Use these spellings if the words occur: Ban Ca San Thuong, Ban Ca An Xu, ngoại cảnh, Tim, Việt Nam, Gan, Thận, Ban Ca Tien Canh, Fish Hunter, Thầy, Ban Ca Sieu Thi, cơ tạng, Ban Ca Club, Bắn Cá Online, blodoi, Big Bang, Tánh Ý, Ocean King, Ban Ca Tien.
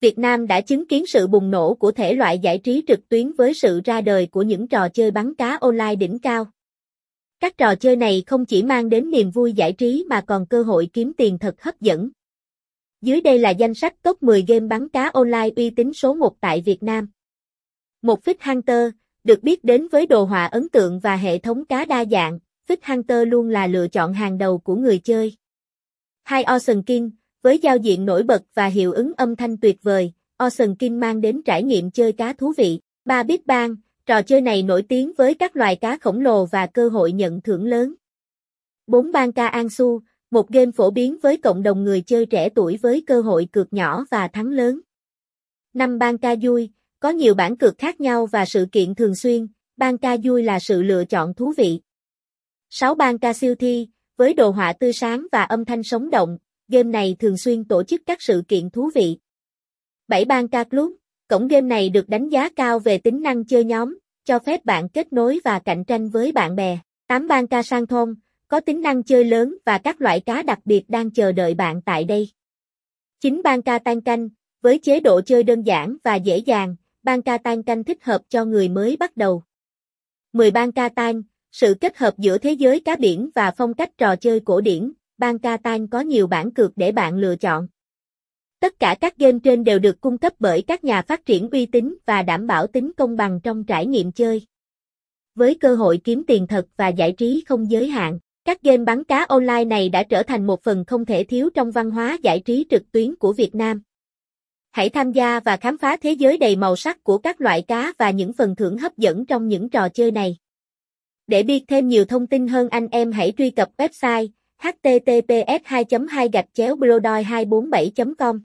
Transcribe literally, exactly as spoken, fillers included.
Việt Nam đã chứng kiến sự bùng nổ của thể loại giải trí trực tuyến với sự ra đời của những trò chơi bắn cá online đỉnh cao. Các trò chơi này không chỉ mang đến niềm vui giải trí mà còn cơ hội kiếm tiền thật hấp dẫn. Dưới đây là danh sách top mười game bắn cá online uy tín số một tại Việt Nam. một. Fish Hunter, được biết đến với đồ họa ấn tượng và hệ thống cá đa dạng, Fish Hunter luôn là lựa chọn hàng đầu của người chơi. hai. Ocean King, với giao diện nổi bật và hiệu ứng âm thanh tuyệt vời, Ocean King mang đến trải nghiệm chơi cá thú vị. ba. Big Bang, trò chơi này nổi tiếng với các loài cá khổng lồ và cơ hội nhận thưởng lớn. bốn. Ban Ca An Xu, một game phổ biến với cộng đồng người chơi trẻ tuổi với cơ hội cược nhỏ và thắng lớn. năm. Ban Ca Vui, có nhiều bản cược khác nhau và sự kiện thường xuyên, Ban Ca Vui là sự lựa chọn thú vị. sáu. Ban Ca Siêu Thi, với đồ họa tươi sáng và âm thanh sống động, game này thường xuyên tổ chức các sự kiện thú vị. bảy. Ban Ca Club, cổng game này được đánh giá cao về tính năng chơi nhóm, cho phép bạn kết nối và cạnh tranh với bạn bè. tám. Ban Ca San Thuong, có tính năng chơi lớn và các loại cá đặc biệt đang chờ đợi bạn tại đây. chín. Ban Ca Tien Canh, với chế độ chơi đơn giản và dễ dàng, Ban Ca Tien Canh thích hợp cho người mới bắt đầu. mười. Ban Ca Tien, sự kết hợp giữa thế giới cá biển và phong cách trò chơi cổ điển, Ban Ca Tien có nhiều bản cược để bạn lựa chọn. Tất cả các game trên đều được cung cấp bởi các nhà phát triển uy tín và đảm bảo tính công bằng trong trải nghiệm chơi. Với cơ hội kiếm tiền thật và giải trí không giới hạn, các game bắn cá online này đã trở thành một phần không thể thiếu trong văn hóa giải trí trực tuyến của Việt Nam. Hãy tham gia và khám phá thế giới đầy màu sắc của các loại cá và những phần thưởng hấp dẫn trong những trò chơi này. Để biết thêm nhiều thông tin hơn, anh em hãy truy cập website https 2 2 gạch chéo blodoi hai bốn bảy com.